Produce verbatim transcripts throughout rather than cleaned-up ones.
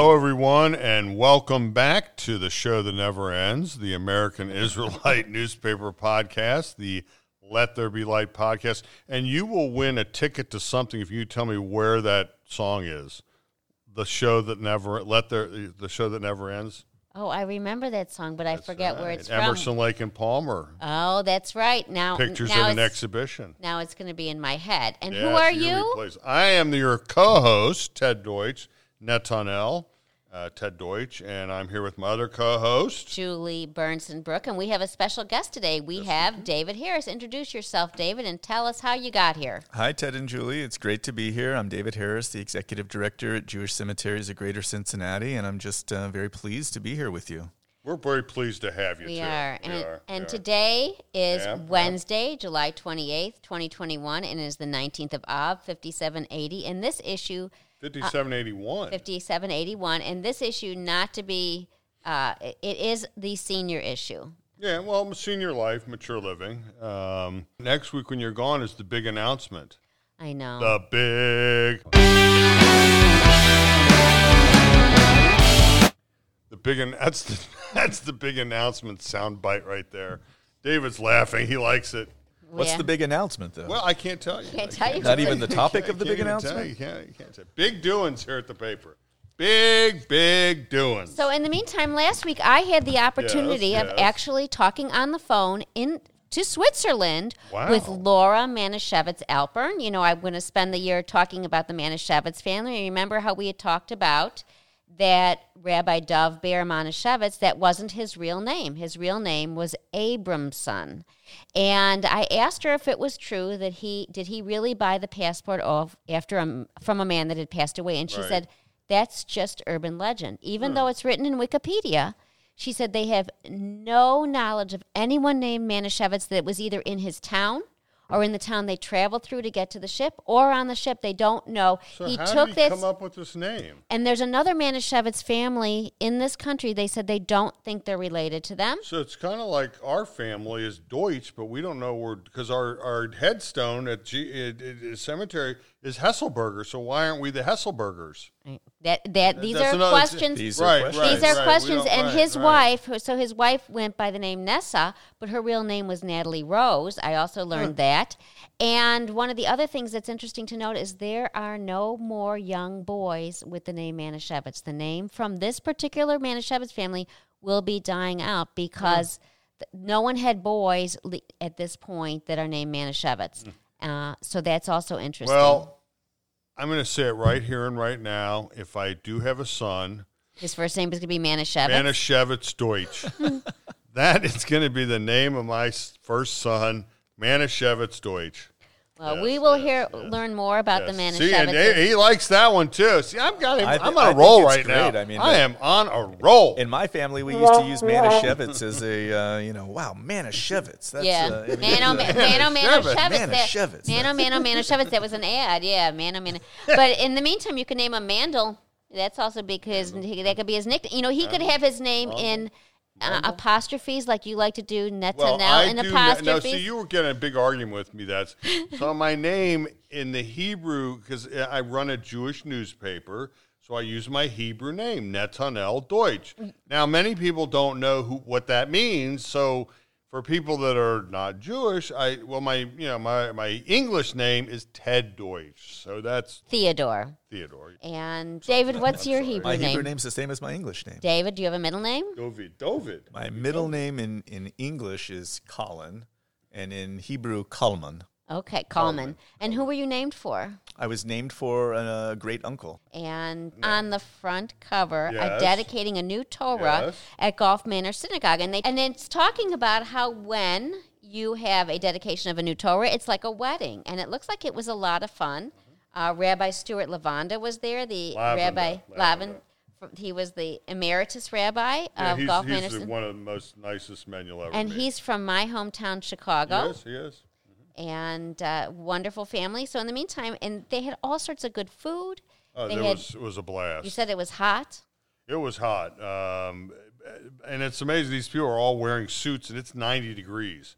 Hello, everyone, and welcome back to the show that never ends, the American Israelite Newspaper Podcast, the Let There Be Light Podcast. And you will win a ticket to something if you tell me where that song is. The show that never let there the show that never ends. Oh, I remember that song, but that's I forget right. where it's Emerson, from. Emerson Lake and Palmer. Oh, that's right. Now pictures now in an exhibition. Now it's going to be in my head. And yes, who are you? I am your co-host, Ted Deutsch, Netanel, uh, Ted Deutsch, and I'm here with my other co-host, Julie Bernson-and Brook, and we have a special guest today. We yes, have we David Harris. Introduce yourself, David, and tell us how you got here. Hi, Ted and Julie. It's great to be here. I'm David Harris, the Executive Director at Jewish Cemeteries of Greater Cincinnati, and I'm just uh, very pleased to be here with you. We're very pleased to have you, we too. Are. We and, are. And we today are. is yeah, Wednesday, yeah. July twenty-eighth, twenty twenty-one, and it is the nineteenth of Av, fifty-seven eighty, and this issue... fifty-seven eighty-one. Uh, fifty-seven eighty-one, and this issue not to be, uh, it is the senior issue. Yeah, well, senior life, mature living. Um, next week when you're gone is the big announcement. I know. The big. The big, an- that's, the, that's the big announcement soundbite right there. David's laughing. He likes it. What's yeah. the big announcement, though? Well, I can't tell you. Can't tell you. Not even the topic of the big announcement? You can't, you can't say. Big doings here at the paper. Big, big doings. So in the meantime, last week I had the opportunity yes, of yes. actually talking on the phone in to Switzerland wow. with Laura Manischewitz-Alpern. You know, I'm going to spend the year talking about the Manischewitz family. Remember how we had talked about that Rabbi Dov Bear Manischewitz, that wasn't his real name. His real name was Abramson. And I asked her if it was true that he, did he really buy the passport off after a, from a man that had passed away? And she right. said, that's just urban legend. Even hmm. though it's written in Wikipedia, she said they have no knowledge of anyone named Manischewitz that was either in his town or in the town they traveled through to get to the ship, or on the ship. They don't know. So he how took did he this, come up with this name? And there's another Manischewitz family in this country. They said they don't think they're related to them. So it's kind of like our family is Deutsch, but we don't know where, because our, our headstone at G, it, it, it, cemetery is Hesselberger, so why aren't we the Hesselbergers? Right. That that these That's are another, questions. These are right, questions. Right, these are right, questions. And right, his right. wife, so his wife went by the name Nessa, but her real name was Natalie Rose. I also learned huh. that. And one of the other things that's interesting to note is there are no more young boys with the name Manischewitz. The name from this particular Manischewitz family will be dying out because huh. th- no one had boys le- at this point that are named Manischewitz. Uh, so that's also interesting. Well, I'm going to say it right here and right now. If I do have a son, his first name is going to be Manischewitz. Manischewitz Deutsch. That is going to be the name of my first son, Manischewitz Deutsch. Well, yes, we will yes, hear yes. learn more about yes. the Manischewitz. See, and he, he likes that one too. See, I'm got him, th- I'm on a roll right great. now. I mean, I am on a roll. In my family, we used to use Manischewitz as a uh, you know, wow, Manischewitz. That's yeah, uh, I mean, Mano, Mano, Mano, Manischewitz. Manischewitz. That, Mano, Mano, Manischewitz. That was an ad. Yeah, Mano, Mano. But in the meantime, you can name him Mandel. That's also because Mandel. that could be his nickname. You know, he Mandel. could have his name Mandel. in. Uh, apostrophes like you like to do, Netanel well, and apostrophes. Now, see, you were getting a big argument with me. That's so. My name in the Hebrew, because I run a Jewish newspaper, so I use my Hebrew name, Netanel Deutsch. Now, many people don't know who what that means. So, for people that are not Jewish, I well, my you know my my English name is Ted Deutsch. So that's Theodore. Theodore. And David, what's your Hebrew my name? My Hebrew name's the same as my English name. David, do you have a middle name? Dovid. Dovid. My middle name in, in English is Colin, and in Hebrew, Kalman. Okay, Kalman. And who were you named for? I was named for a great uncle. And yeah. on the front cover, yes. a dedicating a new Torah yes. at Golf Manor Synagogue. And they and it's talking about how when you have a dedication of a new Torah, it's like a wedding. And it looks like it was a lot of fun. Uh, Rabbi Stuart Lavender was there, the Lavender, Rabbi Lavender. Lavin- He was the emeritus rabbi yeah, of he's, Golf Manor Synagogue. He's the, one of the most nicest men you'll ever meet. And made. he's from my hometown, Chicago. Yes, he is. And uh, wonderful family. So in the meantime, and they had all sorts of good food. Oh, they had, was, it was a blast. You said it was hot? It was hot. Um, and it's amazing. These people are all wearing suits, and it's ninety degrees.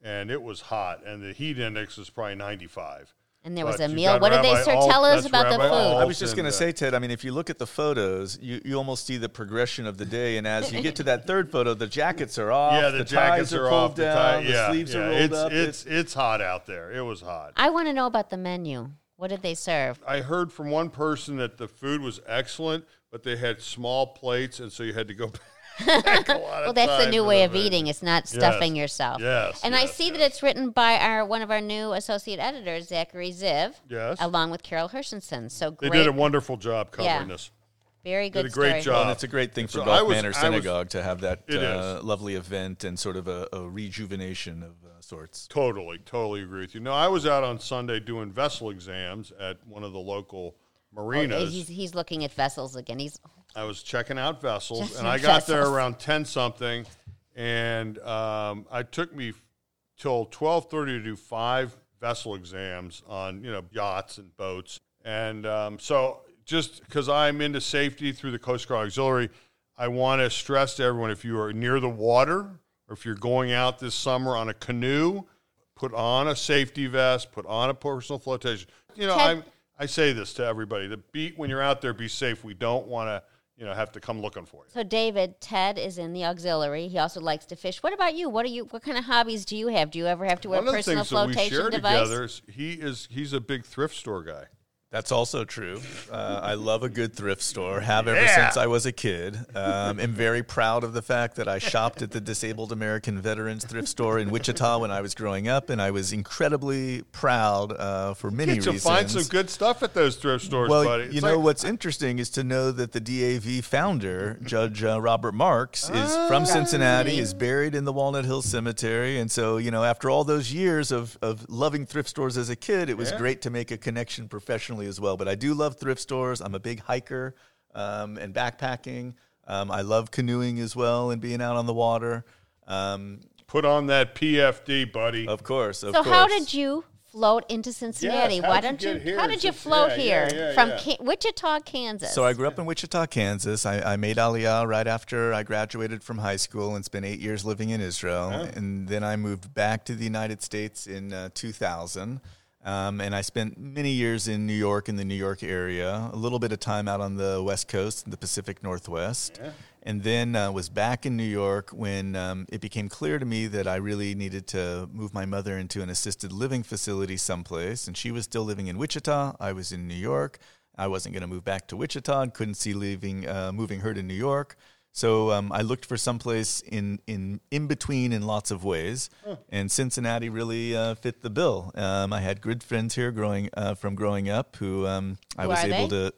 And it was hot. And the heat index was probably ninety-five. And there was but a meal. What did they sir, tell us about Rabbi the food? Alton. I was just going to say, Ted, I mean, if you look at the photos, you, you almost see the progression of the day. And as you get to that third photo, the jackets are off. Yeah, the, the jackets ties are, are pulled off, down. The, tie, yeah, the sleeves yeah. are rolled it's, up. It's, it's hot out there. It was hot. I want to know about the menu. What did they serve? I heard from one person that the food was excellent, but they had small plates, and so you had to go back. Well, that's the new way of eating. It's not stuffing yes. yourself. Yes. And yes, I see yes. that it's written by our one of our new associate editors, Zachary Ziv, yes. along with Carol Hershenson. So great. They did a wonderful job covering yeah. this. Very good. Did a story. Great job. And it's a great thing for so Golf Manor Synagogue was, to have that uh, lovely event and sort of a, a rejuvenation of uh, sorts. Totally, totally agree with you. No, I was out on Sunday doing vessel exams at one of the local marinas. Oh, he's, he's looking at vessels again. He's. I was checking out vessels, Just and I got vessels. there around ten-something, and um, it took me till twelve thirty to do five vessel exams on, you know, yachts and boats. And um, so just because I'm into safety through the Coast Guard Auxiliary, I want to stress to everyone, if you are near the water or if you're going out this summer on a canoe, put on a safety vest, put on a personal flotation. You know, Ted- I I say this to everybody. The beat when you're out there, be safe. We don't want to. You know, have to come looking for you. So, David, Ted is in the auxiliary. He also likes to fish. What about you? What are you? What kind of hobbies do you have? Do you ever have to wear a personal flotation device? One of the things that we share together is he is he's a big thrift store guy. That's also true. Uh, I love a good thrift store. Have ever yeah. since I was a kid. Um, am very proud of the fact that I shopped at the Disabled American Veterans thrift store in Wichita when I was growing up, and I was incredibly proud uh, for many reasons. You find some good stuff at those thrift stores, well, buddy. It's you know like, what's interesting is to know that the D A V founder, Judge uh, Robert Marks, is oh, from Cincinnati, is buried in the Walnut Hill Cemetery, and so you know after all those years of of loving thrift stores as a kid, it was yeah. great to make a connection professionally as well. But I do love thrift stores. I'm a big hiker um, and backpacking. Um, I love canoeing as well and being out on the water. Um, Put on that P F D, buddy. Of course, of so course. So how did you float into Cincinnati? Yes, Why don't you, you how did you float yeah, here yeah, yeah, from yeah. Ca- Wichita, Kansas? So I grew up in Wichita, Kansas. I, I made Aliyah right after I graduated from high school and spent eight years living in Israel. Huh? And then I moved back to the United States in uh, two thousand. Um, and I spent many years in New York, in the New York area, a little bit of time out on the West Coast, in the Pacific Northwest, yeah. and then uh, was back in New York when um, it became clear to me that I really needed to move my mother into an assisted living facility someplace, and she was still living in Wichita. I was in New York. I wasn't going to move back to Wichita and couldn't see leaving, uh, moving her to New York. So um, I looked for someplace in, in, in between in lots of ways, huh. and Cincinnati really uh, fit the bill. Um, I had good friends here growing uh, from growing up who um, I who was able they? to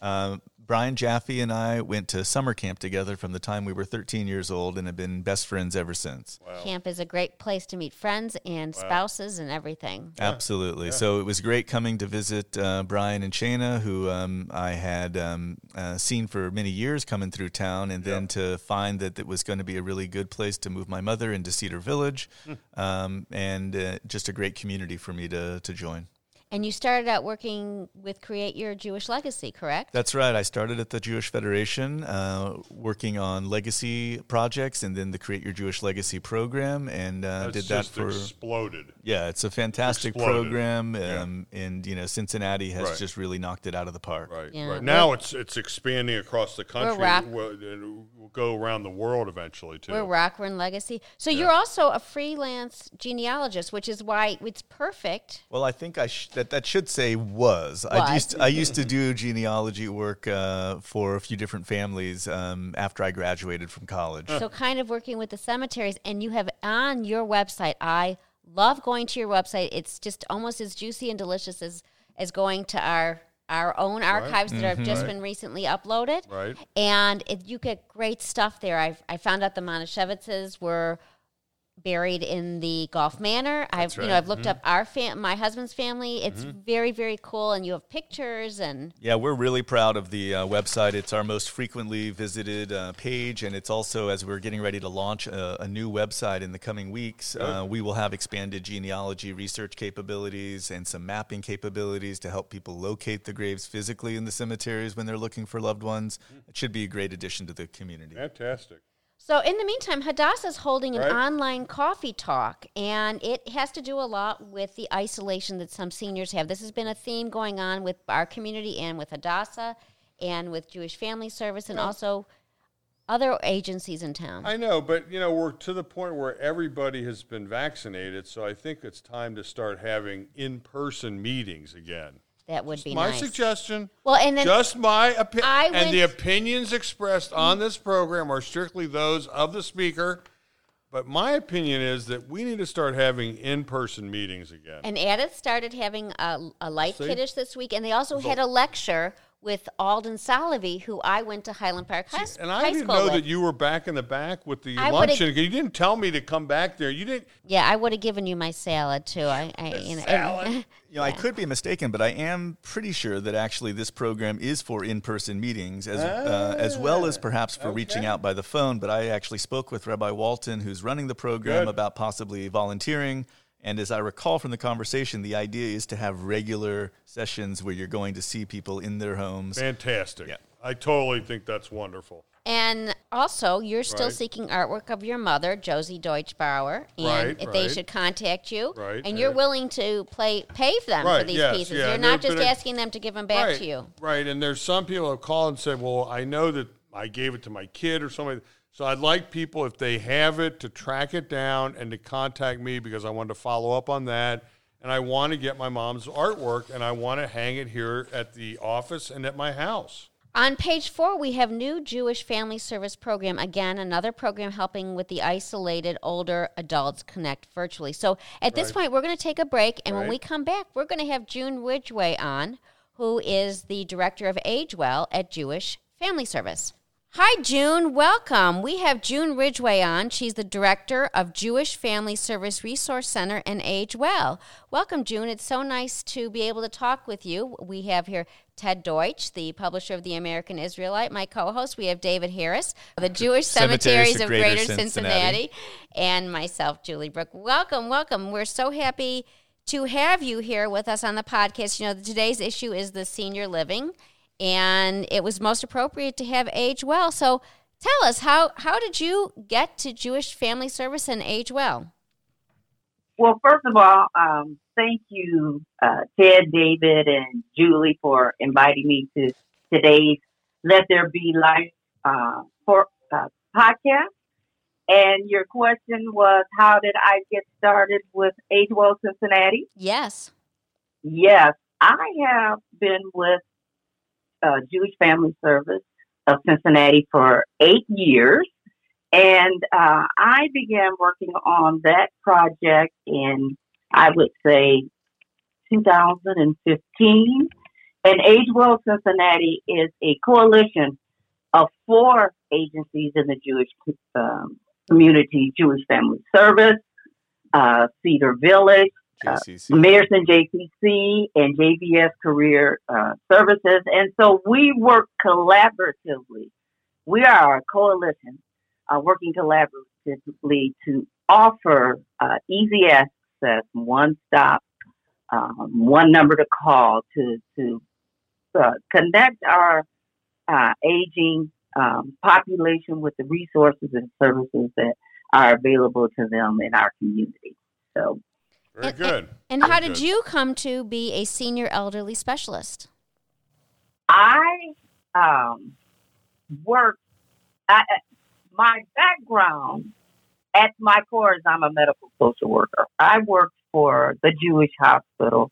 uh, – Brian Jaffe and I went to summer camp together from the time we were thirteen years old and have been best friends ever since. Wow. Camp is a great place to meet friends and wow. spouses and everything. Absolutely. Yeah. So it was great coming to visit uh, Brian and Shana, who um, I had um, uh, seen for many years coming through town, and then yep. to find that it was going to be a really good place to move my mother into Cedar Village, hmm. um, and uh, just a great community for me to, to join. And you started out working with Create Your Jewish Legacy, correct? That's right. I started at the Jewish Federation uh, working on legacy projects and then the Create Your Jewish Legacy program. And uh, did that for... It's just exploded. Yeah, it's a fantastic exploded. program. Um, yeah. And, you know, Cincinnati has right. just really knocked it out of the park. Right, yeah. right. Now it's it's expanding across the country. We're rock- we'll, we'll go around the world eventually, too. We're Rockland Legacy. So yeah. you're also a freelance genealogist, which is why it's perfect. Well, I think I... Sh- that That should say was. was. I used to, I used to do genealogy work uh, for a few different families um, after I graduated from college. So kind of working with the cemeteries, and you have on your website, I love going to your website. It's just almost as juicy and delicious as, as going to our... our own archives right. that have mm-hmm. just right. been recently uploaded. Right. And it, you get great stuff there. I've, I found out the Manischewitzes were... buried in the Golf Manor. That's I've right. you know I've looked mm-hmm. up our fam- my husband's family. It's mm-hmm. very very cool, and you have pictures and yeah, we're really proud of the uh, website. It's our most frequently visited uh, page, and it's also as we're getting ready to launch a, a new website in the coming weeks. Yep. Uh, we will have expanded genealogy research capabilities and some mapping capabilities to help people locate the graves physically in the cemeteries when they're looking for loved ones. Mm-hmm. It should be a great addition to the community. Fantastic. So in the meantime, Hadassah's holding an right. online coffee talk, and it has to do a lot with the isolation that some seniors have. This has been a theme going on with our community and with Hadassah and with Jewish Family Service and yeah. also other agencies in town. I know, but, you know, we're to the point where everybody has been vaccinated, so I think it's time to start having in-person meetings again. That would just be my nice. suggestion. Well, and then just my opinion, and went, the opinions expressed on this program are strictly those of the speaker. But my opinion is that we need to start having in-person meetings again. And Addis started having a, a light See? kiddush this week, and they also the, had a lecture with Alden Salovey, who I went to Highland Park High School. And I didn't know with. that you were back in the back with the I luncheon. You didn't tell me to come back there. You didn't. Yeah, I would have given you my salad, too. I, I you know, salad. And, you know, yeah. I could be mistaken, but I am pretty sure that actually this program is for in-person meetings, as ah, uh, as well as perhaps for okay. reaching out by the phone. But I actually spoke with Rabbi Walton, who's running the program, Good. about possibly volunteering. And as I recall from the conversation, the idea is to have regular sessions where you're going to see people in their homes. Fantastic. Yeah. I totally think that's wonderful. And also, you're still right. seeking artwork of your mother, Josie Deutschbauer, and right, if right. they should contact you. Right, and you're right. willing to play, pay them right, for these yes, pieces. Yeah, you're not just asking a, them to give them back right, to you. Right, and there's some people who have called and said, well, I know that I gave it to my kid or somebody. So I'd like people, if they have it, to track it down and to contact me because I want to follow up on that. And I want to get my mom's artwork, and I want to hang it here at the office and at my house. On page four, we have new Jewish Family Service program. Again, another program helping with the isolated older adults connect virtually. So at this right. point, we're going to take a break. And right. when we come back, we're going to have June Ridgway on, who is the director of Age Well at Jewish Family Service. Hi, June. Welcome. We have June Ridgway on. She's the director of Jewish Family Service Resource Center and Age Well. Welcome, June. It's so nice to be able to talk with you. We have here Ted Deutsch, the publisher of The American Israelite, my co-host. We have David Harris, the Jewish Cemeteries, Cemeteries of Greater, Greater Cincinnati. Cincinnati, and myself, Julie Brook. Welcome, welcome. We're so happy to have you here with us on the podcast. You know, today's issue is the senior living, and it was most appropriate to have Age Well. So tell us, how, how did you get to Jewish Family Service and Age Well? Well, first of all, um, thank you, uh, Ted, David, and Julie for inviting me to today's Let There Be Life uh, for, uh, podcast. And your question was, how did I get started with Age Well Cincinnati? Yes. Yes. I have been with Uh, Jewish Family Service of Cincinnati for eight years. And uh, I began working on that project in, I would say, two thousand fifteen. And Age Well Cincinnati is a coalition of four agencies in the Jewish um, community: Jewish Family Service, uh, Cedar Village, Uh, Mayorson J C C, and J V S Career uh, Services. And so we work collaboratively. We are a coalition uh, working collaboratively to offer uh, easy access, one-stop, um, one number to call to, to uh, connect our uh, aging um, population with the resources and services that are available to them in our community. So Very and, good. And, and how did good. you come to be a senior elderly specialist? I um, work, I, my background at my core is I'm a medical social worker. I work for the Jewish Hospital.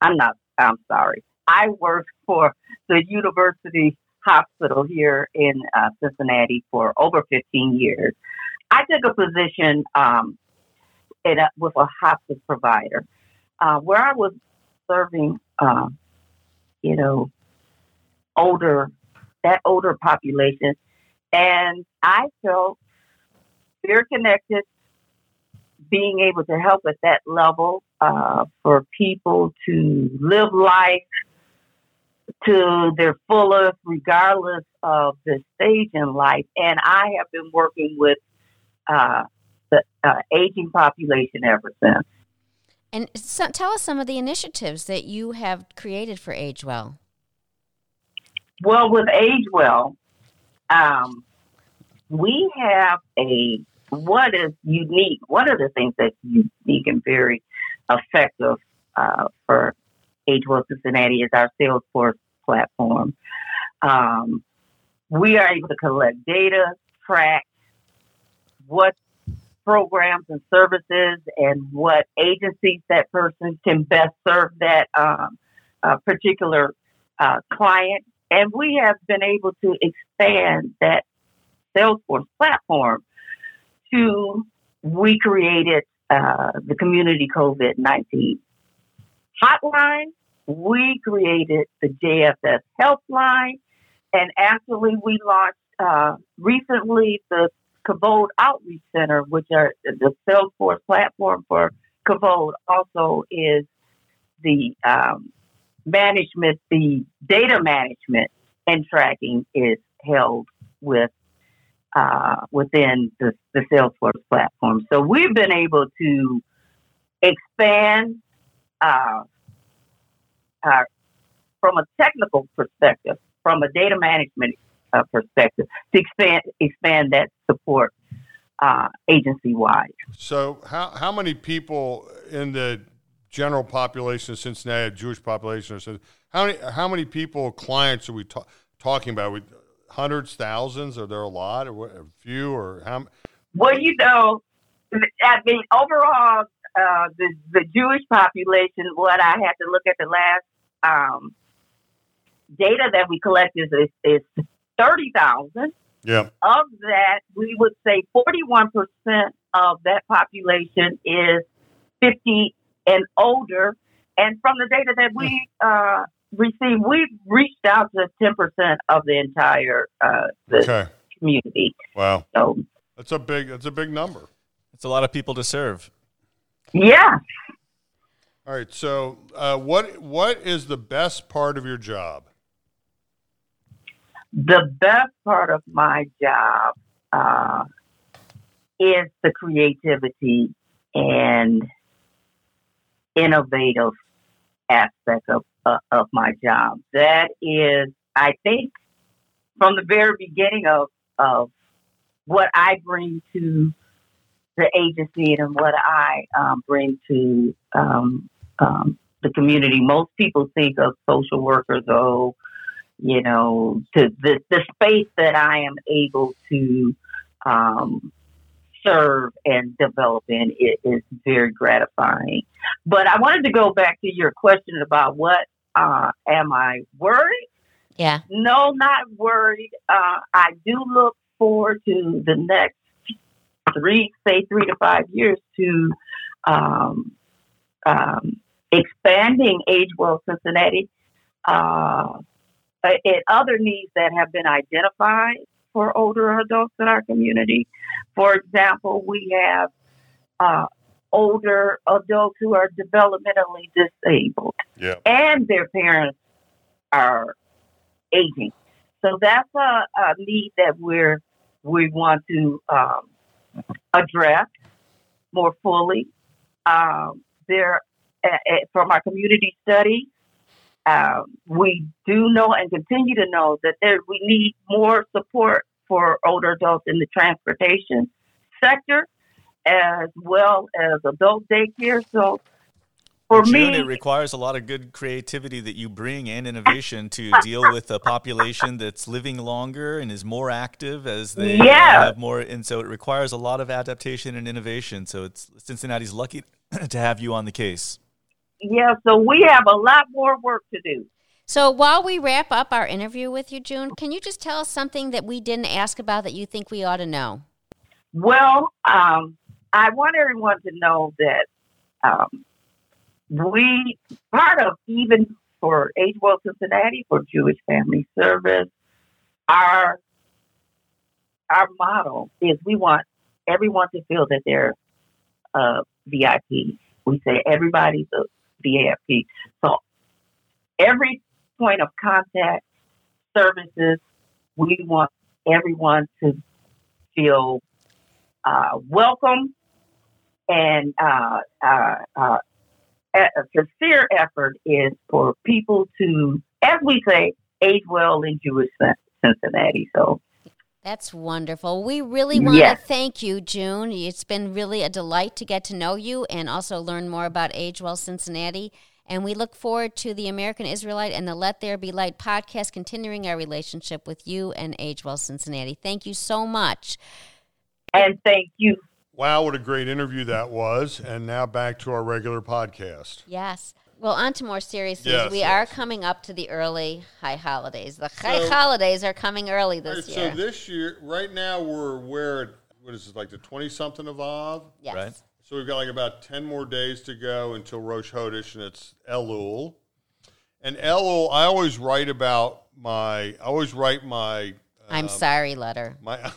I'm not, I'm sorry. I work for the University Hospital here in uh, Cincinnati for over fifteen years. I took a position um It, uh, with a hospice provider, uh, where I was serving, uh, you know, older, that older population. And I felt very connected, being able to help at that level uh, for people to live life to their fullest, regardless of the stage in life. And I have been working with uh the uh, aging population ever since. And so, tell us some of the initiatives that you have created for Age Well. Well, with Age Well, um, we have a, what is unique, what are the things that's unique and very effective uh, for Age Well Cincinnati is our Salesforce platform. Um, we are able to collect data, track what programs and services and what agencies that person can best serve that um, uh, particular uh, client. And we have been able to expand that Salesforce platform to, we created uh, the community COVID nineteen hotline. We created the J F S helpline. And actually, we launched uh, recently the Kavod Outreach Center, which are the Salesforce platform for Kavod, also is the um, management, the data management and tracking is held with uh, within the, the Salesforce platform. So we've been able to expand uh, our, from a technical perspective, from a data management Uh, perspective to expand expand that support uh, agency wide. So, how how many people in the general population of Cincinnati, Jewish population, or how many how many people clients are we ta- talking about? Are we hundreds, thousands? Are there a lot, or a few, or how? M- well, you know, I mean, overall, uh, the the Jewish population. What I had to look at the last um, data that we collected is. is thirty thousand. Yeah. Of that, we would say forty-one percent of that population is fifty and older. And from the data that we uh, received, we've reached out to ten percent of the entire uh, the okay. community. Wow. So that's a big, that's a big number. It's a lot of people to serve. Yeah. All right. So uh, what what is the best part of your job? The best part of my job uh, is the creativity and innovative aspect of uh, of my job. That is, I think, from the very beginning of, of what I bring to the agency and what I um, bring to um, um, the community. Most people think of social workers, oh, you know, to the, the space that I am able to um, serve and develop in it is very gratifying. But I wanted to go back to your question about what uh, am I worried? Yeah. No, not worried. Uh, I do look forward to the next three, say three to five years to um, um, expanding Age Well Cincinnati. Uh Uh, and other needs that have been identified for older adults in our community. For example, we have uh, older adults who are developmentally disabled, yeah. and their parents are aging. So that's a, a need that we're we want to um, address more fully. Um, there, uh, from our community study. Uh, we do know and continue to know that there, we need more support for older adults in the transportation sector as well as adult daycare. So for June, me... it requires a lot of good creativity that you bring and innovation to deal with a population that's living longer and is more active as they yeah. have more. And so it requires a lot of adaptation and innovation. So it's Cincinnati's lucky to have you on the case. Yeah, so we have a lot more work to do. So while we wrap up our interview with you, June, can you just tell us something that we didn't ask about that you think we ought to know? Well, um, I want everyone to know that um, we, part of even for Age Well Cincinnati, for Jewish Family Service, our, our model is we want everyone to feel that they're uh, V I P. We say everybody's a V I P. So every point of contact, services, we want everyone to feel uh, welcome and uh, uh, uh, a sincere effort is for people to, as we say, age well in Jewish Cincinnati. So That's wonderful. We really want yes. to thank you, June. It's been really a delight to get to know you and also learn more about Age Well Cincinnati. And we look forward to the American Israelite and the Let There Be Light podcast, continuing our relationship with you and Age Well Cincinnati. Thank you so much. And thank you. Wow, what a great interview that was. And now back to our regular podcast. Yes. Well, on to more serious news. Yes, we yes. are coming up to the early high holidays. The high so, holidays are coming early this right, year. So this year, right now, we're where, what is it, like the twenty-something of Av? Yes. Right. So we've got like about ten more days to go until Rosh Chodesh, and it's Elul. And Elul, I always write about my, I always write my. Um, I'm sorry letter. My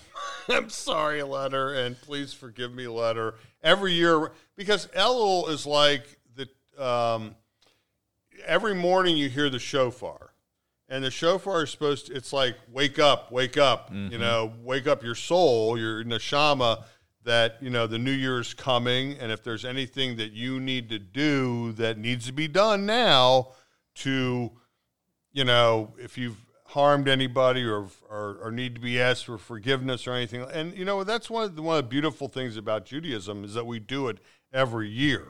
I'm sorry letter and please forgive me letter every year. Because Elul is like the, um, every morning you hear the shofar. And the shofar is supposed to, it's like, wake up, wake up, mm-hmm. you know, wake up your soul, your neshama, that, you know, the new year is coming, and if there's anything that you need to do that needs to be done now to, you know, if you've harmed anybody or or, or need to be asked for forgiveness or anything. And, you know, that's one of, the, one of the beautiful things about Judaism is that we do it every year,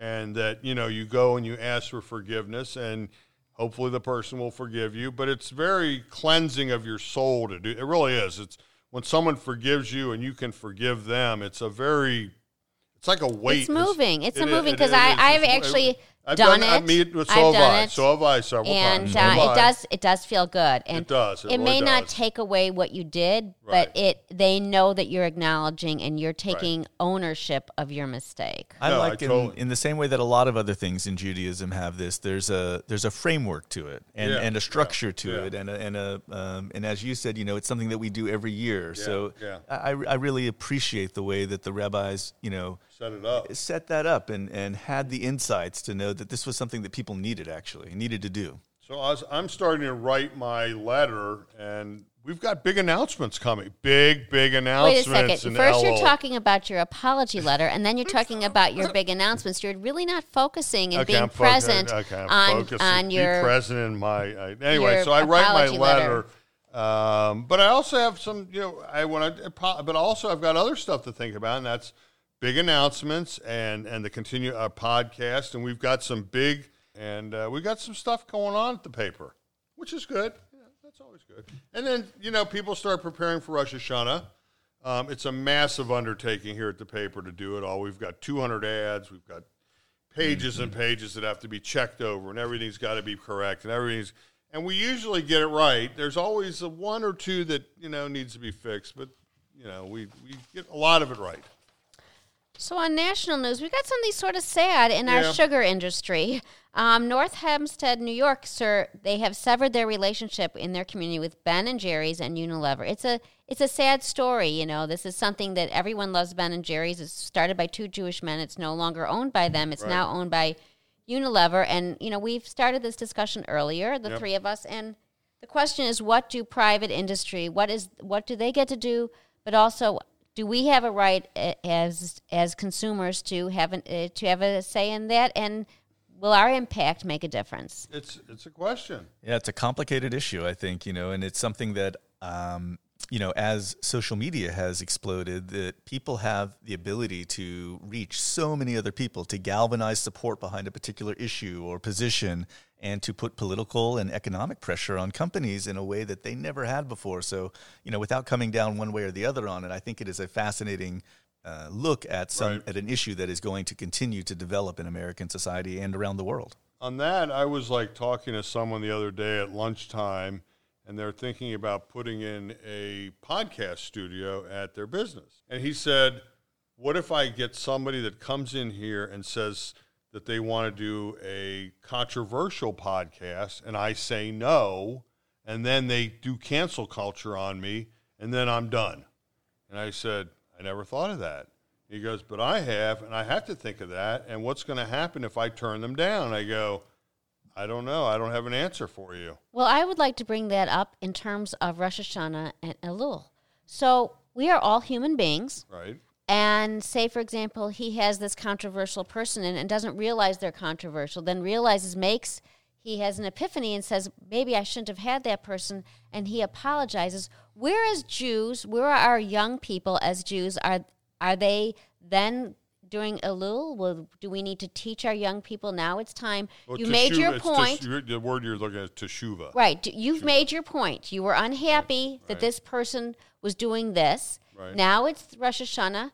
and that, you know, you go and you ask for forgiveness, and hopefully the person will forgive you. But it's very cleansing of your soul to do. It really is. It's when someone forgives you and you can forgive them, it's a very, it's like a weight. It's moving. It's, it's a moving, because I, I've actually I've done, done it. I, so I've have done I. It. So have I several and, times. And so uh, it does, it does feel good. And it does. It, it really may does. Not take away what you did, right. but it they know that you're acknowledging and you're taking right. ownership of your mistake. I no, like I in, totally. in the same way that a lot of other things in Judaism have this. There's a there's a framework to it, and, yeah. and a structure yeah. to yeah. it, and a, and a um, and as you said, you know, it's something that we do every year. Yeah. So yeah. I I really appreciate the way that the rabbis, you know, set it up, set that up, and and had the insights to know that this was something that people needed, actually, needed to do. So I was, I'm starting to write my letter, and we've got big announcements coming. Big, big announcements. Wait a second. First, you're talking about your apology letter, and then you're talking about your big announcements. You're really not focusing and okay, being I'm present fo- okay, I'm on, on your... Be present in my... Uh, anyway, so I write my letter, letter. Um, but I also have some, you know, I want to... But also I've got other stuff to think about, and that's big announcements and, and the continue our podcast, and we've got some big and uh, we've got some stuff going on at the paper, which is good. Yeah, that's always good. And then, you know, people start preparing for Rosh Hashanah. Um, it's a massive undertaking here at the paper to do it all. We've got two hundred ads. We've got pages mm-hmm. and pages that have to be checked over, and everything's got to be correct, and everything's. And we usually get it right. There's always a one or two that, you know, needs to be fixed, but, you know, we we get a lot of it right. So on national news, we got something sort of sad in yeah. our sugar industry. Um, North Hempstead, New York, sir, they have severed their relationship in their community with Ben and Jerry's and Unilever. It's a it's a sad story, you know. This is something that everyone loves. Ben and Jerry's. It's started by two Jewish men. It's no longer owned by them. It's right. now owned by Unilever. And, you know, we've started this discussion earlier, the yep. three of us. And the question is, what do private industry, what is what do they get to do, but also... do we have a right as as consumers to have an, uh, to have a say in that, and will our impact make a difference? It's it's a question. Yeah, it's a complicated issue, I think, you know, and it's something that um, you know, as social media has exploded, that people have the ability to reach so many other people, to galvanize support behind a particular issue or position, and to put political and economic pressure on companies in a way that they never had before. So, you know, without coming down one way or the other on it, I think it is a fascinating uh, look at some right. at an issue that is going to continue to develop in American society and around the world. On that, I was like talking to someone the other day at lunchtime, and they're thinking about putting in a podcast studio at their business. And he said, what if I get somebody that comes in here and says that they want to do a controversial podcast, and I say no, and then they do cancel culture on me, and then I'm done. And I said, I never thought of that. He goes, but I have, and I have to think of that, and what's going to happen if I turn them down? I go, I don't know. I don't have an answer for you. Well, I would like to bring that up in terms of Rosh Hashanah and Elul. So we are all human beings. Right. And say, for example, he has this controversial person in and doesn't realize they're controversial, then realizes, makes he has an epiphany and says, maybe I shouldn't have had that person, and he apologizes. Where as Jews, where are our young people as Jews? Are are they then doing Elul? Well, do we need to teach our young people now? It's time. Well, you teshuva, made your point. Teshuva, the word you're looking at is teshuva. Right. You've teshuva. made your point. You were unhappy right. that right. this person was doing this. Right. Now it's Rosh Hashanah.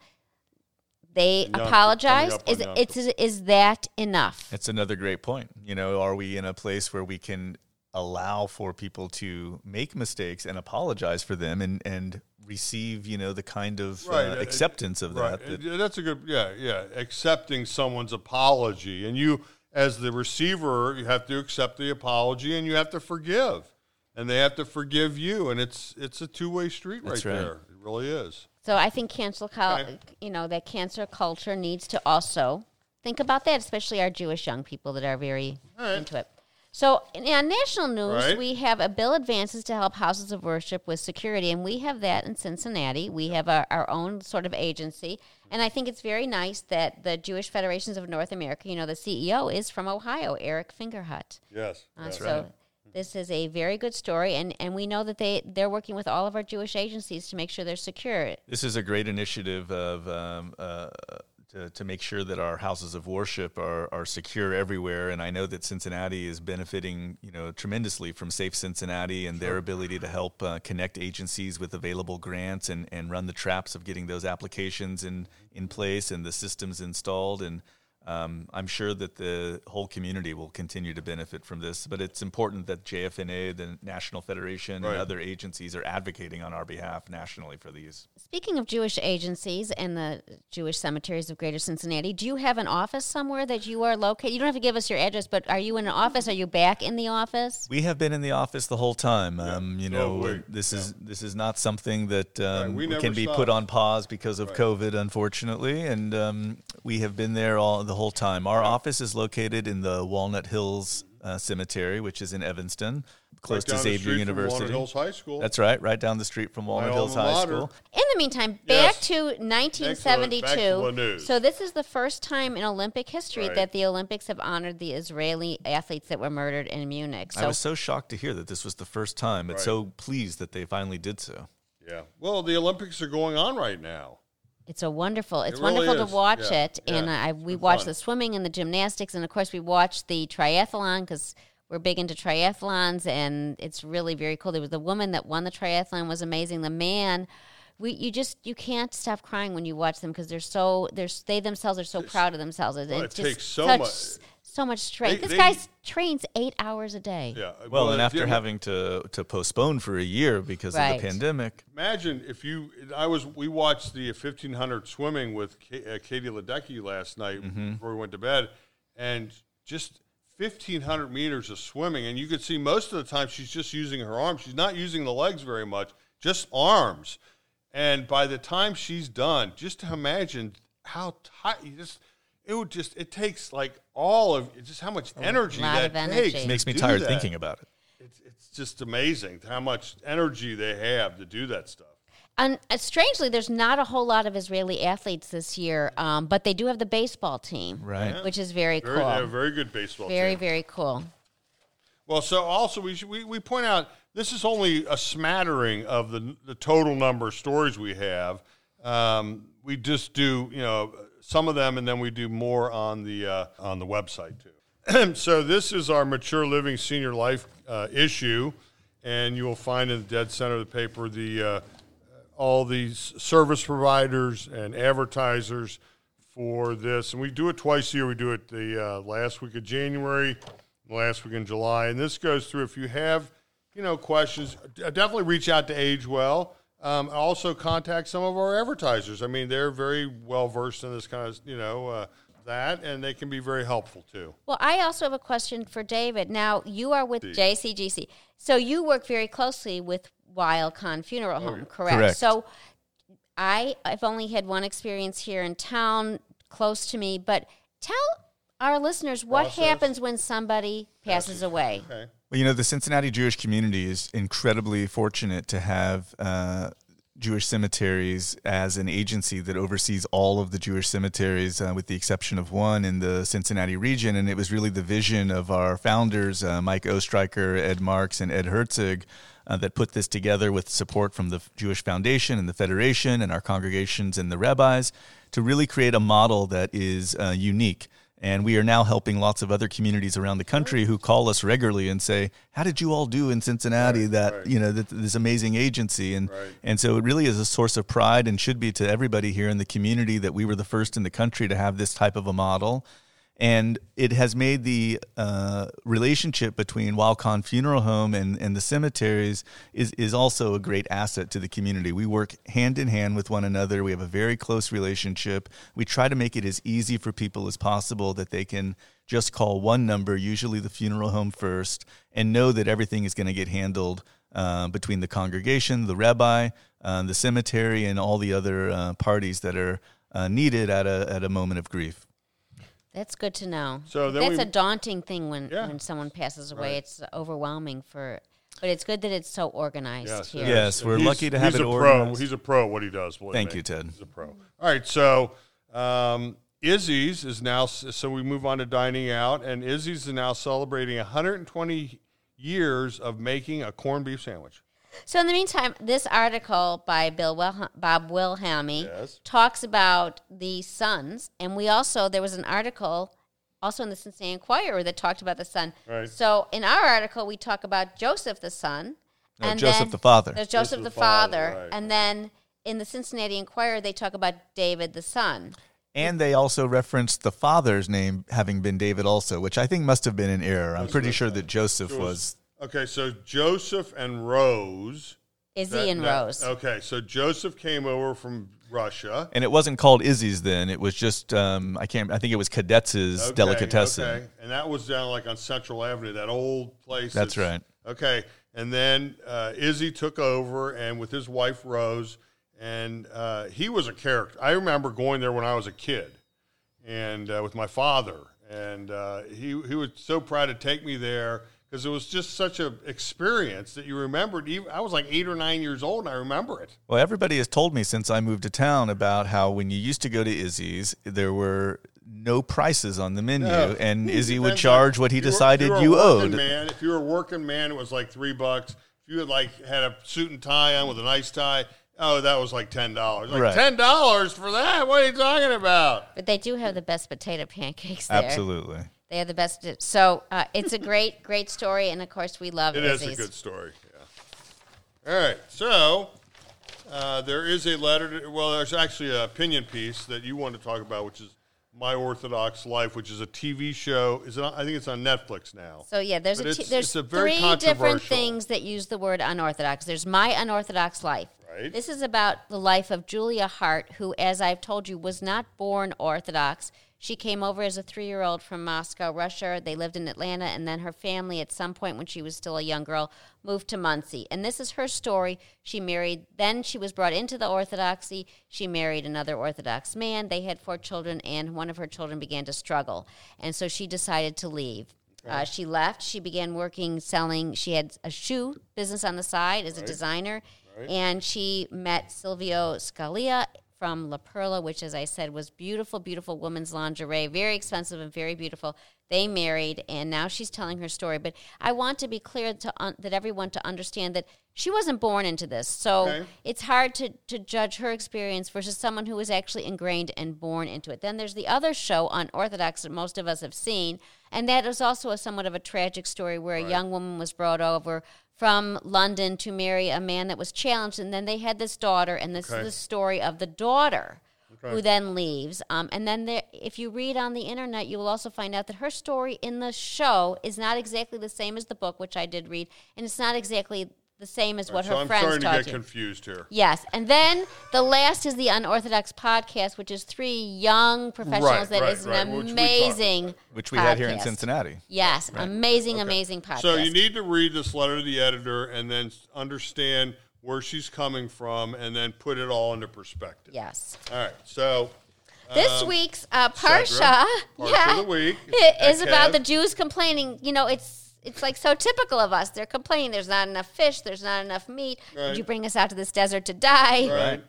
They and apologized. Is it's is that enough? That's another great point. You know, are we in a place where we can allow for people to make mistakes and apologize for them and, and receive, you know, the kind of right. uh, acceptance of right. that? that That's a good, yeah, yeah. Accepting someone's apology. And you, as the receiver, you have to accept the apology and you have to forgive. And they have to forgive you. And it's it's a two-way street right, right there. It really is. So I think cancel, you know, that cancer culture needs to also think about that, especially our Jewish young people that are very right. into it. So in national news, right. we have a bill advances to help houses of worship with security, and we have that in Cincinnati. We have our, our own sort of agency, and I think it's very nice that the Jewish Federations of North America, you know, the C E O is from Ohio, Eric Fingerhut. Yes, uh, that's so right. This is a very good story, and, and we know that they, they're working with all of our Jewish agencies to make sure they're secure. This is a great initiative of um, uh, to, to make sure that our houses of worship are, are secure everywhere, and I know that Cincinnati is benefiting you know tremendously from Safe Cincinnati and sure. their ability to help uh, connect agencies with available grants and, and run the traps of getting those applications in, in place and the systems installed, and Um, I'm sure that the whole community will continue to benefit from this, but it's important that J F N A, the National Federation, right. and other agencies are advocating on our behalf nationally for these. Speaking of Jewish agencies and the Jewish Cemeteries of Greater Cincinnati, do you have an office somewhere that you are located? You don't have to give us your address, but are you in an office? Are you back in the office? We have been in the office the whole time. Yeah. Um, you know, oh, this yeah. is this is not something that um, right. we can be stopped. put on pause because of right. COVID, unfortunately, and um, we have been there all the whole time. Our right. office is located in the Walnut Hills uh, Cemetery, which is in Evanston, close right to Xavier University. From Walnut Hills High School. That's right, right down the street from Walnut My Hills High Water. School. In the meantime, back yes. to nineteen seventy-two. Back to the news. So this is the first time in Olympic history right. that the Olympics have honored the Israeli athletes that were murdered in Munich. So I was so shocked to hear that this was the first time, and right. so pleased that they finally did so. Yeah. Well, the Olympics are going on right now. It's a wonderful. It's it really wonderful is. to watch yeah. it, yeah. and I, we watch the swimming and the gymnastics, and of course we watch the triathlon because we're big into triathlons, and it's really very cool. There was the woman that won the triathlon was amazing. The man, we you just you can't stop crying when you watch them because they're so they're they themselves are so it's, proud of themselves. It, well, it just takes so much. So much strength. They, this guy trains eight hours a day. Yeah. Well, well and after having to, to postpone for a year because right. of the pandemic. Imagine if you, I was, we watched the fifteen hundred swimming with K, uh, Katie Ledecky last night mm-hmm. before we went to bed, and just fifteen hundred meters of swimming, and you could see most of the time she's just using her arms. She's not using the legs very much, just arms. And by the time she's done, just imagine how tight, you just, It would just, it takes like all of, just how much energy that energy. takes. It makes me tired that. thinking about it. It's, it's just amazing how much energy they have to do that stuff. And uh, strangely, there's not a whole lot of Israeli athletes this year, um, but they do have the baseball team, right? Yeah. Which is very, very cool. They have a very good baseball very, team. Very, very cool. Well, so also we, should, we we point out, this is only a smattering of the, the total number of stories we have. Um, we just do, you know, some of them, and then we do more on the uh, on the website too. So this is our Mature Living Senior Life uh, issue, and you will find in the dead center of the paper the uh, all these service providers and advertisers for this. And we do it twice a year. We do it the uh, last week of January, the last week in July, and this goes through. If you have you know questions, definitely reach out to Age Well. Um, also contact some of our advertisers. I mean, they're very well versed in this kind of, you know, uh, that, and they can be very helpful too. Well, I also have a question for David. Now, you are with J C G C, so you work very closely with Weill Conn Funeral Home, oh, yeah. correct? correct? So, I I've only had one experience here in town, close to me, but tell our listeners what Process. happens when somebody passes, passes. away. Okay. Well, you know, the Cincinnati Jewish community is incredibly fortunate to have uh, Jewish Cemeteries as an agency that oversees all of the Jewish cemeteries, uh, with the exception of one in the Cincinnati region. And it was really the vision of our founders, uh, Mike Ostreicher, Ed Marks, and Ed Herzig, uh, that put this together with support from the Jewish Foundation and the Federation and our congregations and the rabbis to really create a model that is uh, unique. And we are now helping lots of other communities around the country who call us regularly and say, how did you all do in Cincinnati right, that, right. you know, that, this amazing agency? And right. and so it really is a source of pride and should be to everybody here in the community that we were the first in the country to have this type of a model. And it has made the uh, relationship between Waucon Funeral Home and, and the cemeteries is, is also a great asset to the community. We work hand in hand with one another. We have a very close relationship. We try to make it as easy for people as possible that they can just call one number, usually the funeral home first, and know that everything is going to get handled uh, between the congregation, the rabbi, uh, the cemetery, and all the other uh, parties that are uh, needed at a at a moment of grief. That's good to know. So That's we, a daunting thing when, yeah. when someone passes away. Right. It's overwhelming for, but it's good that it's so organized yes, here. Yes, we're he's, lucky to have it organized. Pro. He's a pro what he does. Thank you, Ted. He's a pro. All right, so um, Izzy's is now, so we move on to dining out, and Izzy's is now celebrating one hundred twenty years of making a corned beef sandwich. So in the meantime, this article by Bill Wilh- Bob Wilhelmy yes. talks about the sons, and we also, there was an article also in the Cincinnati Enquirer that talked about the son. Right. So in our article, we talk about Joseph the son. No, and Joseph then, the father. There's Joseph, Joseph the, the father. father. Right. And then in the Cincinnati Enquirer, they talk about David the son. And they also referenced the father's name having been David also, which I think must have been an error. I'm pretty sure that Joseph sure. was... Okay, so Joseph and Rose. Izzy that, and that, Rose. Okay, so Joseph came over from Russia. And it wasn't called Izzy's then. It was just, um, I can't, I think it was Cadetz's okay, Delicatessen. Okay, and that was down like on Central Avenue, that old place. That's, that's right. Okay, and then uh, Izzy took over and with his wife, Rose, and uh, he was a character. I remember going there when I was a kid and uh, with my father, and uh, he, he was so proud to take me there. Because it was just such an experience that you remembered. Even, I was like eight or nine years old, and I remember it. Well, everybody has told me since I moved to town about how when you used to go to Izzy's, there were no prices on the menu, no. and Izzy would charge what he decided were, you, you owed. Man, if you were a working man, it was like three bucks. If you had like had a suit and tie on with a nice tie, oh, that was like ten dollars. Like right. ten dollars for that? What are you talking about? But they do have the best potato pancakes there. Absolutely. They are the best. So uh, it's a great, great story, and, of course, we love it. It is a good story, yeah. All right, so uh, there is a letter to, well, there's actually an opinion piece that you want to talk about, which is My Orthodox Life, which is a T V show. Is it on, I think it's on Netflix now. So, yeah, there's, a t- it's, there's it's a very three different things that use the word unorthodox. There's My Unorthodox Life. Right. This is about the life of Julia Hart, who, as I've told you, was not born Orthodox. She came over as a three-year-old from Moscow, Russia. They lived in Atlanta, and then her family, at some point when she was still a young girl, moved to Muncie. And this is her story. She married, then she was brought into the Orthodoxy. She married another Orthodox man. They had four children, and one of her children began to struggle. And so she decided to leave. Right. Uh, she left. She began working, selling. She had a shoe business on the side as right. a designer. Right. And she met Silvio Scalia from La Perla, which, as I said, was beautiful, beautiful woman's lingerie, very expensive and very beautiful. They married, and now she's telling her story. But I want to be clear to un- that everyone to understand that she wasn't born into this. So okay. it's hard to, to judge her experience versus someone who was actually ingrained and born into it. Then there's the other show, Unorthodox, that most of us have seen, and that is also a somewhat of a tragic story where right. a young woman was brought over from London to marry a man that was challenged, and then they had this daughter, and this okay. is the story of the daughter okay. who then leaves. Um, and then there, if you read on the internet, you will also find out that her story in the show is not exactly the same as the book, which I did read, and it's not exactly the same as what right, her so friends taught you. I'm starting to get confused here. Yes, and then the last is the Unorthodox podcast, which is three young professionals right, that right, is right. an which amazing we Which we podcast. had here in Cincinnati. Yes, right. amazing, okay. amazing podcast. So you need to read this letter to the editor and then understand where she's coming from and then put it all into perspective. Yes. All right, so... This um, week's uh, Parsha, Parsha yeah, of the week, is about the Jews complaining. You know, it's it's like so typical of us. They're complaining there's not enough fish, there's not enough meat. Right. Did you bring us out to this desert to die? Right.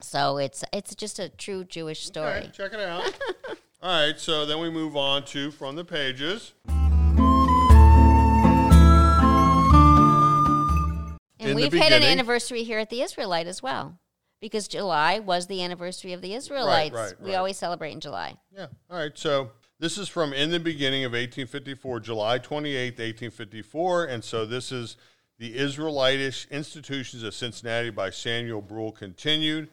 So it's it's just a true Jewish story. Okay, check it out. All right, so then we move on to From the Pages. And In we've had an anniversary here at the Israelite as well, because July was the anniversary of the Israelites. Right, right, we right. always celebrate in July. Yeah. All right. So this is from In the Beginning of eighteen fifty-four, July twenty-eighth, eighteen fifty-four. And so this is The Israelitish Institutions of Cincinnati by Samuel Bruhl Continued.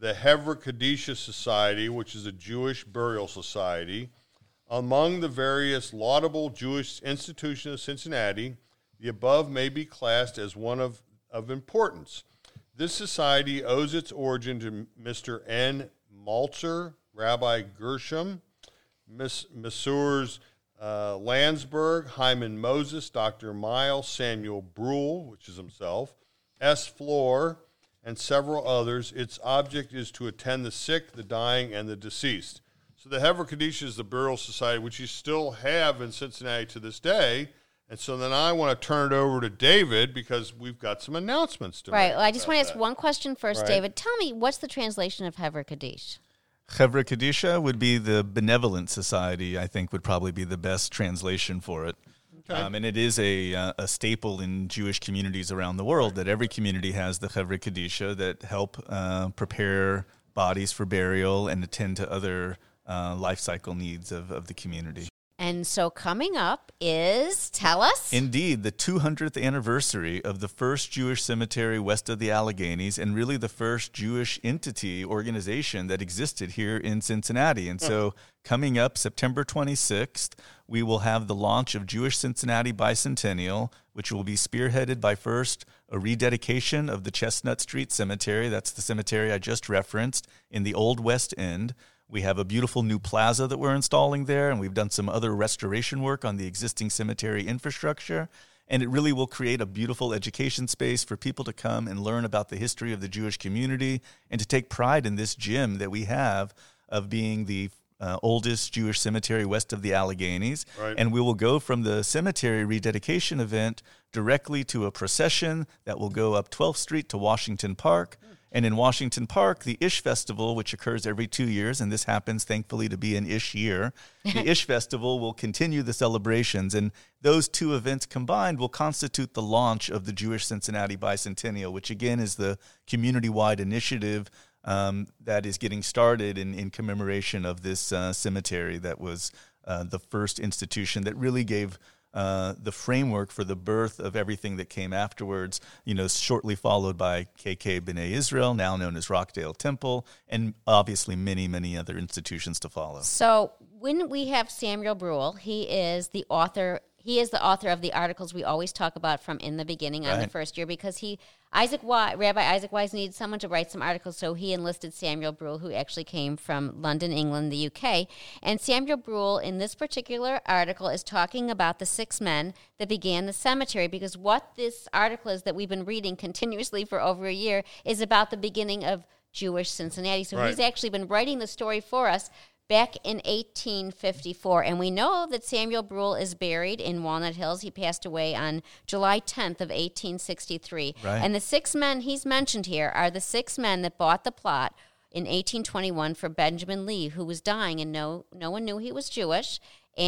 The Hever Kadisha Society, which is a Jewish burial society. Among the various laudable Jewish institutions of Cincinnati, the above may be classed as one of, of importance. This society owes its origin to Mister N. Maltzer, Rabbi Gershom, Miss, Messrs. Uh, Landsberg, Hyman Moses, Doctor Miles, Samuel Bruhl, which is himself, S. Flohr, and several others. Its object is to attend the sick, the dying, and the deceased. So the Hever Kadisha is the burial society, which you still have in Cincinnati to this day. And so then I want to turn it over to David because we've got some announcements to right. make. Right. Well, I just want to ask that. one question first, right. David. Tell me, what's the translation of Hever Kadisha? Hever Kadisha would be the Benevolent Society, I think, would probably be the best translation for it. Okay. Um, and it is a uh, a staple in Jewish communities around the world that every community has the Hever Kadisha that help uh, prepare bodies for burial and attend to other uh, life cycle needs of, of the community. And so coming up is, tell us. Indeed, the two hundredth anniversary of the first Jewish cemetery west of the Alleghenies and really the first Jewish entity organization that existed here in Cincinnati. And so coming up September twenty-sixth, we will have the launch of Jewish Cincinnati Bicentennial, which will be spearheaded by first a rededication of the Chestnut Street Cemetery. That's the cemetery I just referenced in the Old West End. We have a beautiful new plaza that we're installing there, and we've done some other restoration work on the existing cemetery infrastructure. And it really will create a beautiful education space for people to come and learn about the history of the Jewish community and to take pride in this gem that we have of being the uh, oldest Jewish cemetery west of the Alleghenies. Right. And we will go from the cemetery rededication event directly to a procession that will go up twelfth street to Washington Park. And in Washington Park, the Ish Festival, which occurs every two years, and this happens, thankfully, to be an Ish year, the Ish Festival will continue the celebrations. And those two events combined will constitute the launch of the Jewish Cincinnati Bicentennial, which, again, is the community-wide initiative um, that is getting started in, in commemoration of this uh, cemetery that was uh, the first institution that really gave Uh, the framework for the birth of everything that came afterwards, you know, shortly followed by K K B'nai Israel, now known as Rockdale Temple, and obviously many, many other institutions to follow. So when we have Samuel Bruhl, he is the author, he is the author of the articles we always talk about from In the Beginning on right. the first year, because he, Isaac Wise, Rabbi Isaac Wise needed someone to write some articles, so he enlisted Samuel Bruhl, who actually came from London, England, the U K. And Samuel Bruhl, in this particular article, is talking about the six men that began the cemetery, because what this article is that we've been reading continuously for over a year is about the beginning of Jewish Cincinnati. So right. he's actually been writing the story for us back in eighteen fifty-four, and we know that Samuel Bruhl is buried in Walnut Hills. He passed away on July tenth of eighteen sixty-three. Right. And the six men he's mentioned here are the six men that bought the plot in eighteen twenty-one for Benjamin Lee, who was dying, and no no one knew he was Jewish.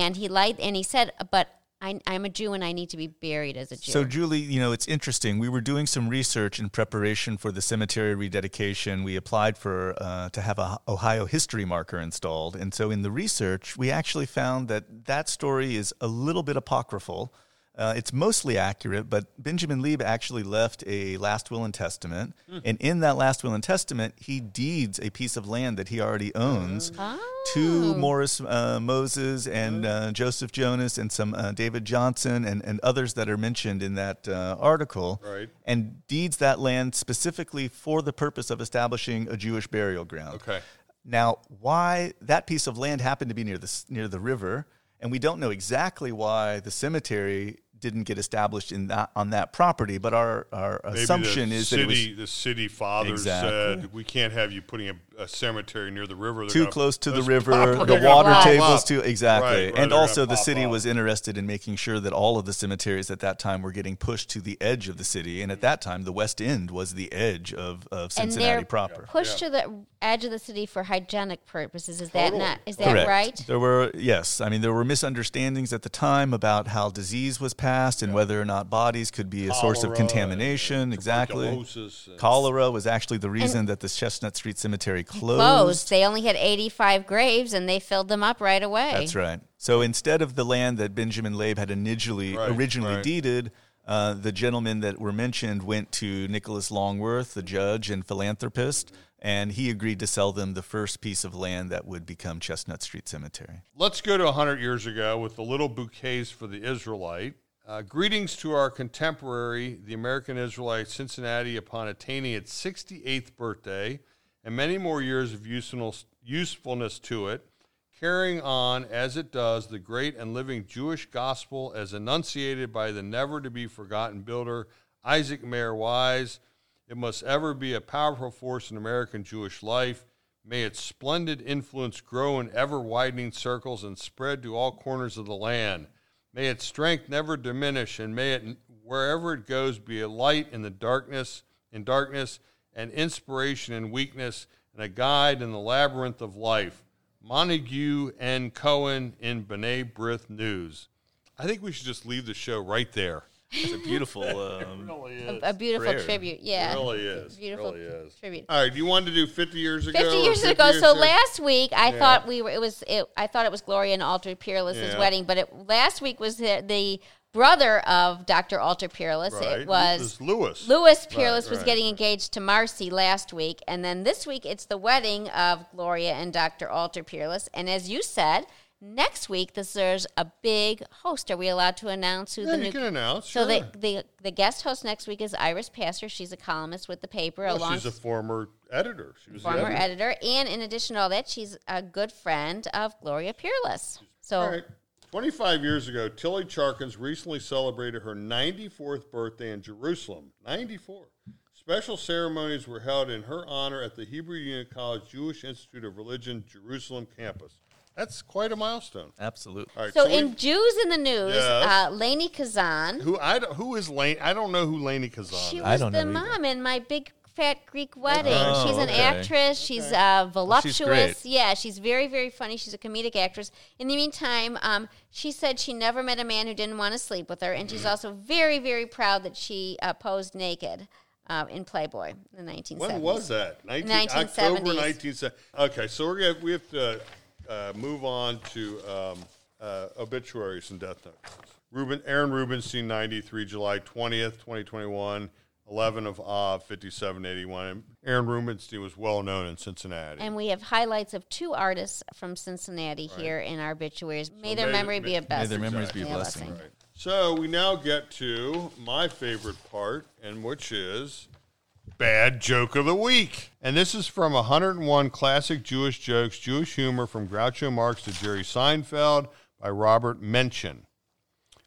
And he lied, and he said, but I, I'm a Jew, and I need to be buried as a Jew. So, Julie, you know, it's interesting. We were doing some research in preparation for the cemetery rededication. We applied for uh, to have a Ohio history marker installed. And so in the research, we actually found that that story is a little bit apocryphal. Uh, it's mostly accurate, but Benjamin Leib actually left a last will and testament. Mm. And in that last will and testament, he deeds a piece of land that he already owns oh. to Morris uh, Moses and uh, Joseph Jonas and some uh, David Johnson and, and others that are mentioned in that uh, article. Right. And deeds that land specifically for the purpose of establishing a Jewish burial ground. Okay. Now, why that piece of land happened to be near the, near the river, and we don't know exactly why the cemetery didn't get established in that, on that property, but our, our assumption is city, that it was, the city fathers exactly. said, we can't have you putting a, a cemetery near the river. They're too gonna, close to the river, the water tables up. too, exactly. Right, right, and also the city up. was interested in making sure that all of the cemeteries at that time were getting pushed to the edge of the city. And at that time, the West End was the edge of, of Cincinnati and they're proper. pushed yeah. to the edge of the city for hygienic purposes. Is that, totally. not, is that Correct. right? There were, yes. I mean, there were misunderstandings at the time about how disease was passed and yeah. whether or not bodies could be a cholera, source of contamination. Exactly. Cholera was actually the reason and that the Chestnut Street Cemetery closed. closed. They only had eighty-five graves, and they filled them up right away. That's right. So instead of the land that Benjamin Leib had initially, right, originally right. deeded, uh, the gentlemen that were mentioned went to Nicholas Longworth, the judge and philanthropist, and he agreed to sell them the first piece of land that would become Chestnut Street Cemetery. Let's go to one hundred years ago with the little bouquets for the Israelite. Uh, greetings to our contemporary, the American Israelite, Cincinnati, upon attaining its sixty-eighth birthday and many more years of usefulness to it, carrying on, as it does, the great and living Jewish gospel as enunciated by the never-to-be-forgotten builder Isaac Mayer Wise. It must ever be a powerful force in American Jewish life. May its splendid influence grow in ever-widening circles and spread to all corners of the land. May its strength never diminish, and may it, wherever it goes, be a light in the darkness, in darkness, an inspiration in weakness, and a guide in the labyrinth of life. Montague N. Cohen in B'nai B'rith News. I think we should just leave the show right there. It's a beautiful, um, it really is. A, a beautiful prayer. tribute. Yeah, it really is. Beautiful it really is. tribute. All right, you wanted to do fifty years ago. Fifty years fifty ago. Years so ago? Last week, I yeah. thought we were. It was. It, I thought it was Gloria and Alter Peerless's yeah. wedding, but it, last week was the, the brother of Doctor Alter Peerless. Right. It was Louis. Louis Peerless right, was right, getting right. engaged to Marcy last week, and then this week it's the wedding of Gloria and Doctor Alter Peerless. And as you said, next week, this, there's a big host. Are we allowed to announce who yeah, the new... Yeah, you can announce, So sure. the, the the guest host next week is Iris Passer. She's a columnist with the paper. Well, along she's a former editor. She was former editor. editor. And in addition to all that, she's a good friend of Gloria Peerless. So, all right. twenty-five years ago, Tilly Charkins recently celebrated her ninety-fourth birthday in Jerusalem. ninety-four Special ceremonies were held in her honor at the Hebrew Union College Jewish Institute of Religion Jerusalem campus. That's quite a milestone. Absolutely. All right, so, so in Jews in the News, yes. uh, Lainey Kazan. Who I don't, who is Lainey? I don't know who Lainey Kazan is. She was I don't the know mom either. in My Big Fat Greek Wedding. Oh, she's an okay. actress. Okay. She's uh, voluptuous. She's great. Yeah, she's very, very funny. She's a comedic actress. In the meantime, um, she said she never met a man who didn't want to sleep with her, and she's mm-hmm. also very, very proud that she uh, posed naked. Uh, in Playboy in the nineteen seventies. When was that? nineteen, October nineteen seventy. Okay, so we're gonna, we have to uh, move on to um, uh, obituaries and death notices. Ruben, Aaron Rubenstein, ninety-three, July twentieth, twenty twenty-one, eleven of Av, fifty-seven eighty-one. Aaron Rubenstein was well known in Cincinnati. And we have highlights of two artists from Cincinnati right. here in our obituaries. May so their may memory the, be a blessing. May their memories exactly. be a blessing. Right. So we now get to my favorite part, and which is Bad Joke of the Week. And this is from one hundred one Classic Jewish Jokes, Jewish Humor from Groucho Marx to Jerry Seinfeld by Robert Mention.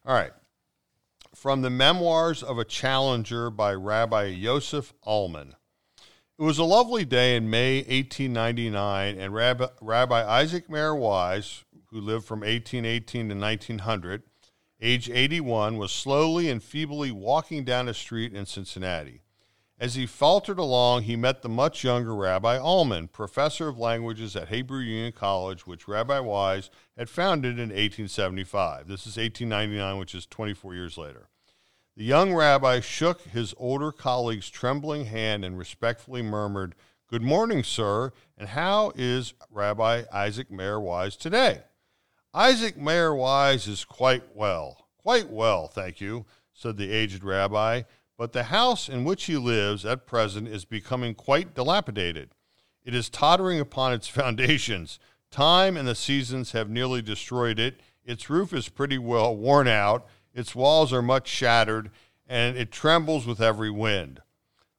All right. From the Memoirs of a Challenger by Rabbi Yosef Allman. It was a lovely day in May eighteen ninety-nine, and Rabbi, Rabbi Isaac Mayer Wise, who lived from eighteen eighteen to nineteen hundred, age eighty-one, was slowly and feebly walking down a street in Cincinnati. As he faltered along, he met the much younger Rabbi Allman, professor of languages at Hebrew Union College, which Rabbi Wise had founded in eighteen seventy-five. This is eighteen ninety-nine, which is twenty-four years later. The young rabbi shook his older colleague's trembling hand and respectfully murmured, "Good morning, sir, and how is Rabbi Isaac Mayer Wise today?" "Isaac Mayer Wise is quite well, quite well, thank you," said the aged rabbi, "but the house in which he lives at present is becoming quite dilapidated. It is tottering upon its foundations. Time and the seasons have nearly destroyed it. Its roof is pretty well worn out. Its walls are much shattered, and it trembles with every wind.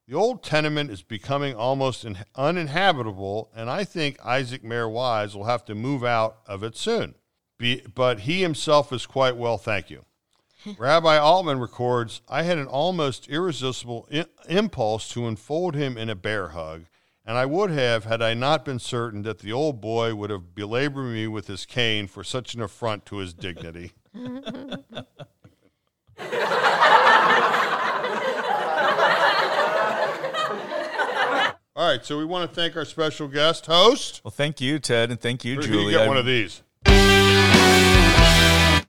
The old tenement is becoming almost in- uninhabitable, and I think Isaac Mayer Wise will have to move out of it soon. Be, but he himself is quite well, thank you." Rabbi Altman records, I had an almost irresistible I- impulse to enfold him in a bear hug, and I would have had I not been certain that the old boy would have belabored me with his cane for such an affront to his dignity. All right, so we want to thank our special guest host. Well, thank you, Ted, and thank you, Julie. Julie. You get I'm... one of these.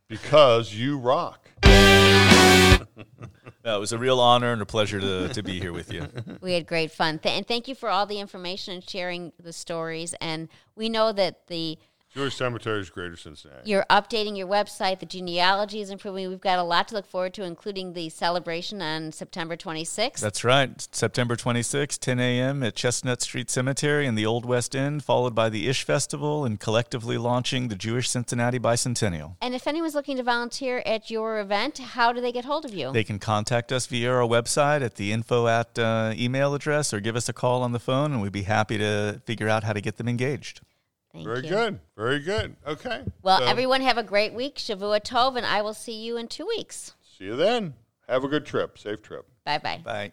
Because you rock. No, it was a real honor and a pleasure to, to be here with you. We had great fun. Th- and thank you for all the information and sharing the stories. And we know that the Jewish Cemeteries of Greater Cincinnati. You're updating your website. The genealogy is improving. We've got a lot to look forward to, including the celebration on September twenty-sixth. That's right. September twenty-sixth, ten a.m. at Chestnut Street Cemetery in the Old West End, followed by the Ish Festival and collectively launching the Jewish Cincinnati Bicentennial. And if anyone's looking to volunteer at your event, how do they get hold of you? They can contact us via our website at the info at uh, email address or give us a call on the phone, and we'd be happy to figure out how to get them engaged. Thank Very you. good. Very good. Okay. Well, so. Everyone have a great week. Shavua Tov, and I will see you in two weeks. See you then. Have a good trip. Safe trip. Bye-bye. Bye.